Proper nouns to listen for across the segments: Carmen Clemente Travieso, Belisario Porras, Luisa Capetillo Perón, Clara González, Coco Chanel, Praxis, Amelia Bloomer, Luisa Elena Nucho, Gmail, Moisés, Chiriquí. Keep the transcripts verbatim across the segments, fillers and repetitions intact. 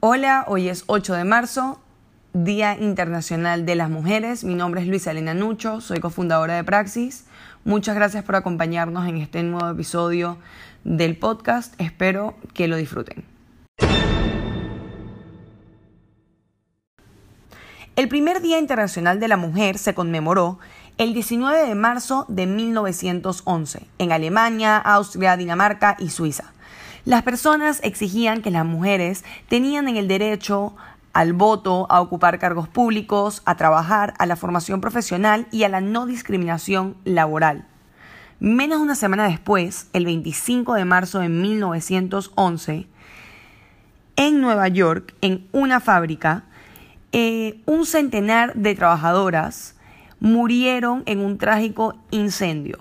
Hola, hoy es ocho de marzo, Día Internacional de las Mujeres. Mi nombre es Luisa Elena Nucho, soy cofundadora de Praxis. Muchas gracias por acompañarnos en este nuevo episodio del podcast. Espero que lo disfruten. El primer Día Internacional de la Mujer se conmemoró el diecinueve de marzo de mil novecientos once en Alemania, Austria, Dinamarca y Suiza. Las personas exigían que las mujeres tenían el derecho al voto, a ocupar cargos públicos, a trabajar, a la formación profesional y a la no discriminación laboral. Menos de una semana después, el veinticinco de marzo de mil novecientos once, en Nueva York, en una fábrica, eh, un centenar de trabajadoras murieron en un trágico incendio.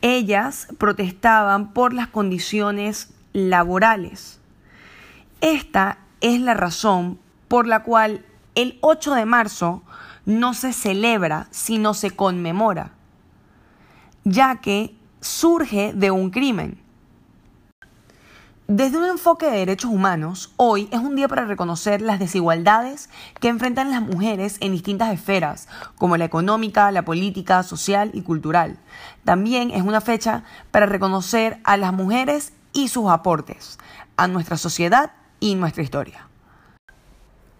Ellas protestaban por las condiciones laborales. Esta es la razón por la cual el ocho de marzo no se celebra, sino se conmemora, ya que surge de un crimen. Desde un enfoque de derechos humanos, hoy es un día para reconocer las desigualdades que enfrentan las mujeres en distintas esferas, como la económica, la política, social y cultural. También es una fecha para reconocer a las mujeres y sus aportes a nuestra sociedad y nuestra historia.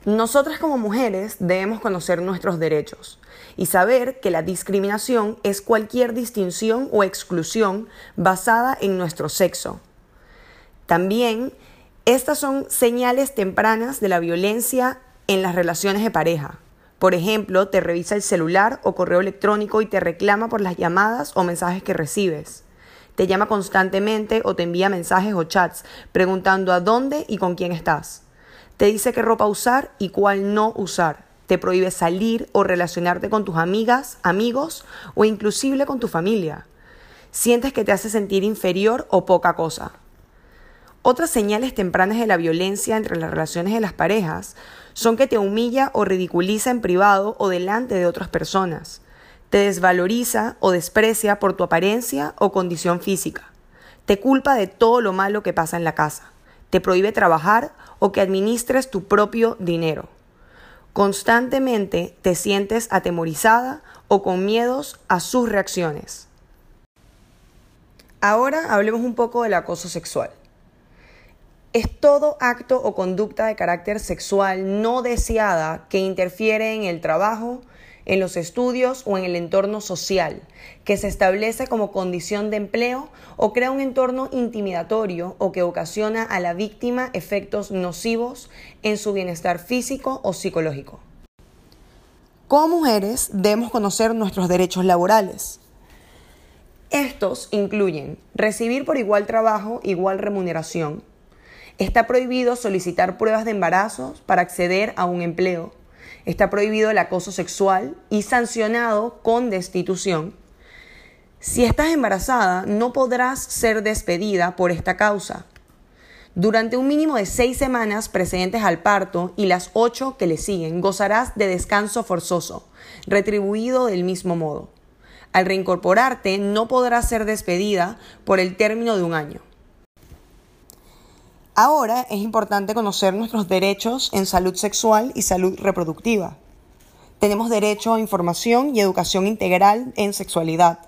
Nosotras como mujeres debemos conocer nuestros derechos y saber que la discriminación es cualquier distinción o exclusión basada en nuestro sexo. También, estas son señales tempranas de la violencia en las relaciones de pareja. Por ejemplo, te revisa el celular o correo electrónico y te reclama por las llamadas o mensajes que recibes. Te llama constantemente o te envía mensajes o chats preguntando a dónde y con quién estás. Te dice qué ropa usar y cuál no usar. Te prohíbe salir o relacionarte con tus amigas, amigos o inclusive con tu familia. Sientes que te hace sentir inferior o poca cosa. Otras señales tempranas de la violencia entre las relaciones de las parejas son que te humilla o ridiculiza en privado o delante de otras personas. Te desvaloriza o desprecia por tu apariencia o condición física. Te culpa de todo lo malo que pasa en la casa. Te prohíbe trabajar o que administres tu propio dinero. Constantemente te sientes atemorizada o con miedos a sus reacciones. Ahora hablemos un poco del acoso sexual. Es todo acto o conducta de carácter sexual no deseada que interfiere en el trabajo, en los estudios o en el entorno social, que se establece como condición de empleo o crea un entorno intimidatorio o que ocasiona a la víctima efectos nocivos en su bienestar físico o psicológico. Como mujeres debemos conocer nuestros derechos laborales. Estos incluyen recibir por igual trabajo, igual remuneración. Está prohibido solicitar pruebas de embarazo para acceder a un empleo. Está prohibido el acoso sexual y sancionado con destitución. Si estás embarazada, no podrás ser despedida por esta causa. Durante un mínimo de seis semanas precedentes al parto y las ocho que le siguen, gozarás de descanso forzoso, retribuido del mismo modo. Al reincorporarte, no podrás ser despedida por el término de un año. Ahora es importante conocer nuestros derechos en salud sexual y salud reproductiva. Tenemos derecho a información y educación integral en sexualidad.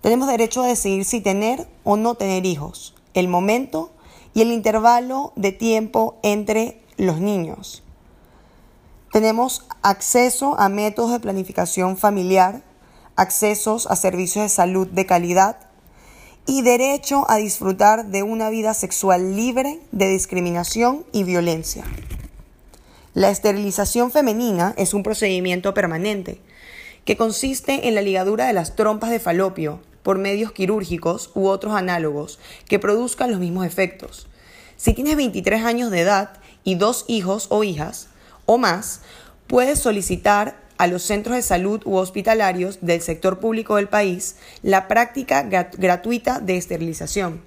Tenemos derecho a decidir si tener o no tener hijos, el momento y el intervalo de tiempo entre los niños. Tenemos acceso a métodos de planificación familiar, accesos a servicios de salud de calidad, y derecho a disfrutar de una vida sexual libre de discriminación y violencia. La esterilización femenina es un procedimiento permanente que consiste en la ligadura de las trompas de falopio por medios quirúrgicos u otros análogos que produzcan los mismos efectos. Si tienes veintitrés años de edad y dos hijos o hijas o más, puedes solicitar a los centros de salud u hospitalarios del sector público del país la práctica grat- gratuita de esterilización.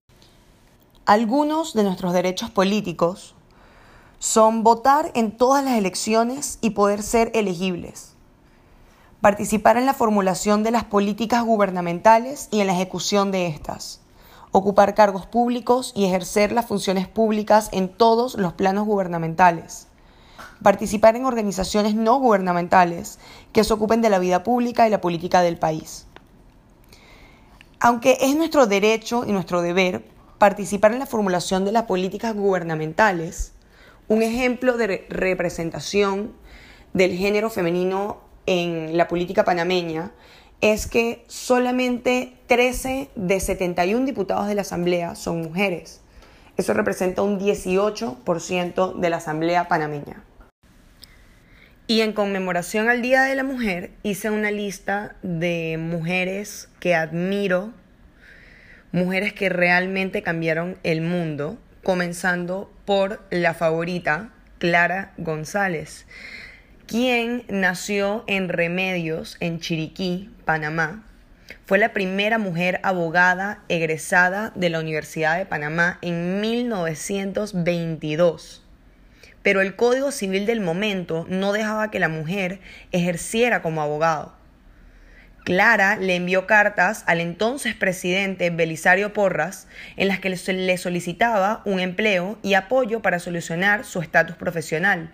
Algunos de nuestros derechos políticos son votar en todas las elecciones y poder ser elegibles, participar en la formulación de las políticas gubernamentales y en la ejecución de estas, ocupar cargos públicos y ejercer las funciones públicas en todos los planos gubernamentales, participar en organizaciones no gubernamentales que se ocupen de la vida pública y la política del país. Aunque es nuestro derecho y nuestro deber participar en la formulación de las políticas gubernamentales, un ejemplo de representación del género femenino en la política panameña es que solamente trece de setenta y uno diputados de la Asamblea son mujeres. Eso representa un dieciocho por ciento de la Asamblea panameña. Y en conmemoración al Día de la Mujer, hice una lista de mujeres que admiro, mujeres que realmente cambiaron el mundo, comenzando por la favorita, Clara González, quien nació en Remedios, en Chiriquí, Panamá. Fue la primera mujer abogada egresada de la Universidad de Panamá en mil novecientos veintidós. Pero el Código Civil del momento no dejaba que la mujer ejerciera como abogado. Clara le envió cartas al entonces presidente Belisario Porras en las que le solicitaba un empleo y apoyo para solucionar su estatus profesional.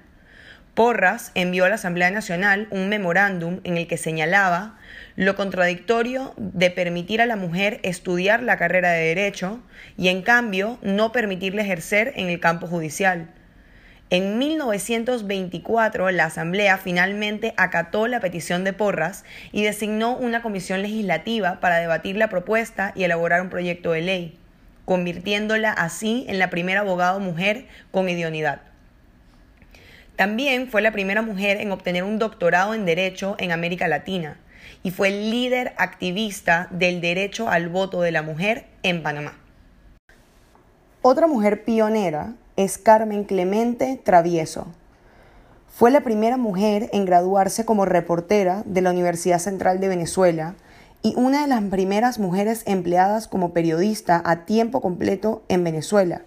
Porras envió a la Asamblea Nacional un memorándum en el que señalaba lo contradictorio de permitir a la mujer estudiar la carrera de Derecho y, en cambio, no permitirle ejercer en el campo judicial. En mil novecientos veinticuatro, la Asamblea finalmente acató la petición de Porras y designó una comisión legislativa para debatir la propuesta y elaborar un proyecto de ley, convirtiéndola así en la primera abogada mujer con idoneidad. También fue la primera mujer en obtener un doctorado en Derecho en América Latina y fue líder activista del derecho al voto de la mujer en Panamá. Otra mujer pionera es Carmen Clemente Travieso. Fue la primera mujer en graduarse como reportera de la Universidad Central de Venezuela y una de las primeras mujeres empleadas como periodista a tiempo completo en Venezuela.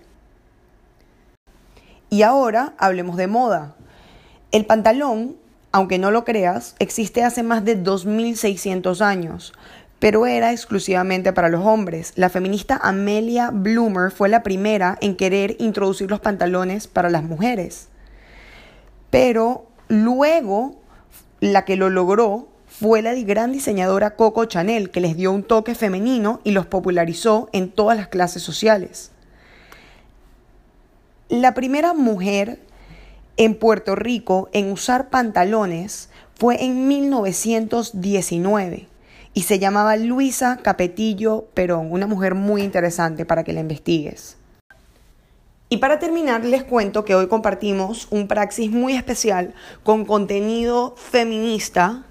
Y ahora hablemos de moda. El pantalón, aunque no lo creas, existe hace más de dos mil seiscientos años, pero era exclusivamente para los hombres. La feminista Amelia Bloomer fue la primera en querer introducir los pantalones para las mujeres. Pero luego, la que lo logró fue la gran diseñadora Coco Chanel, que les dio un toque femenino y los popularizó en todas las clases sociales. La primera mujer en Puerto Rico en usar pantalones fue en mil novecientos diecinueve y se llamaba Luisa Capetillo Perón, una mujer muy interesante para que la investigues. Y para terminar, les cuento que hoy compartimos un Praxis muy especial con contenido feminista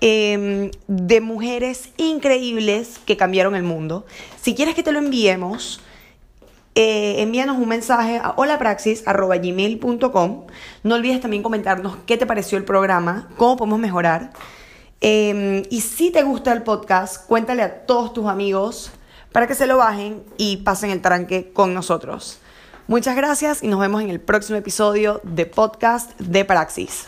eh, de mujeres increíbles que cambiaron el mundo. Si quieres que te lo enviemos, Eh, envíanos un mensaje a holapraxis arroba gmail punto com. No olvides también comentarnos qué te pareció el programa, cómo podemos mejorar. Eh, y si te gusta el podcast, cuéntale a todos tus amigos para que se lo bajen y pasen el tranque con nosotros. Muchas gracias y nos vemos en el próximo episodio de Podcast de Praxis.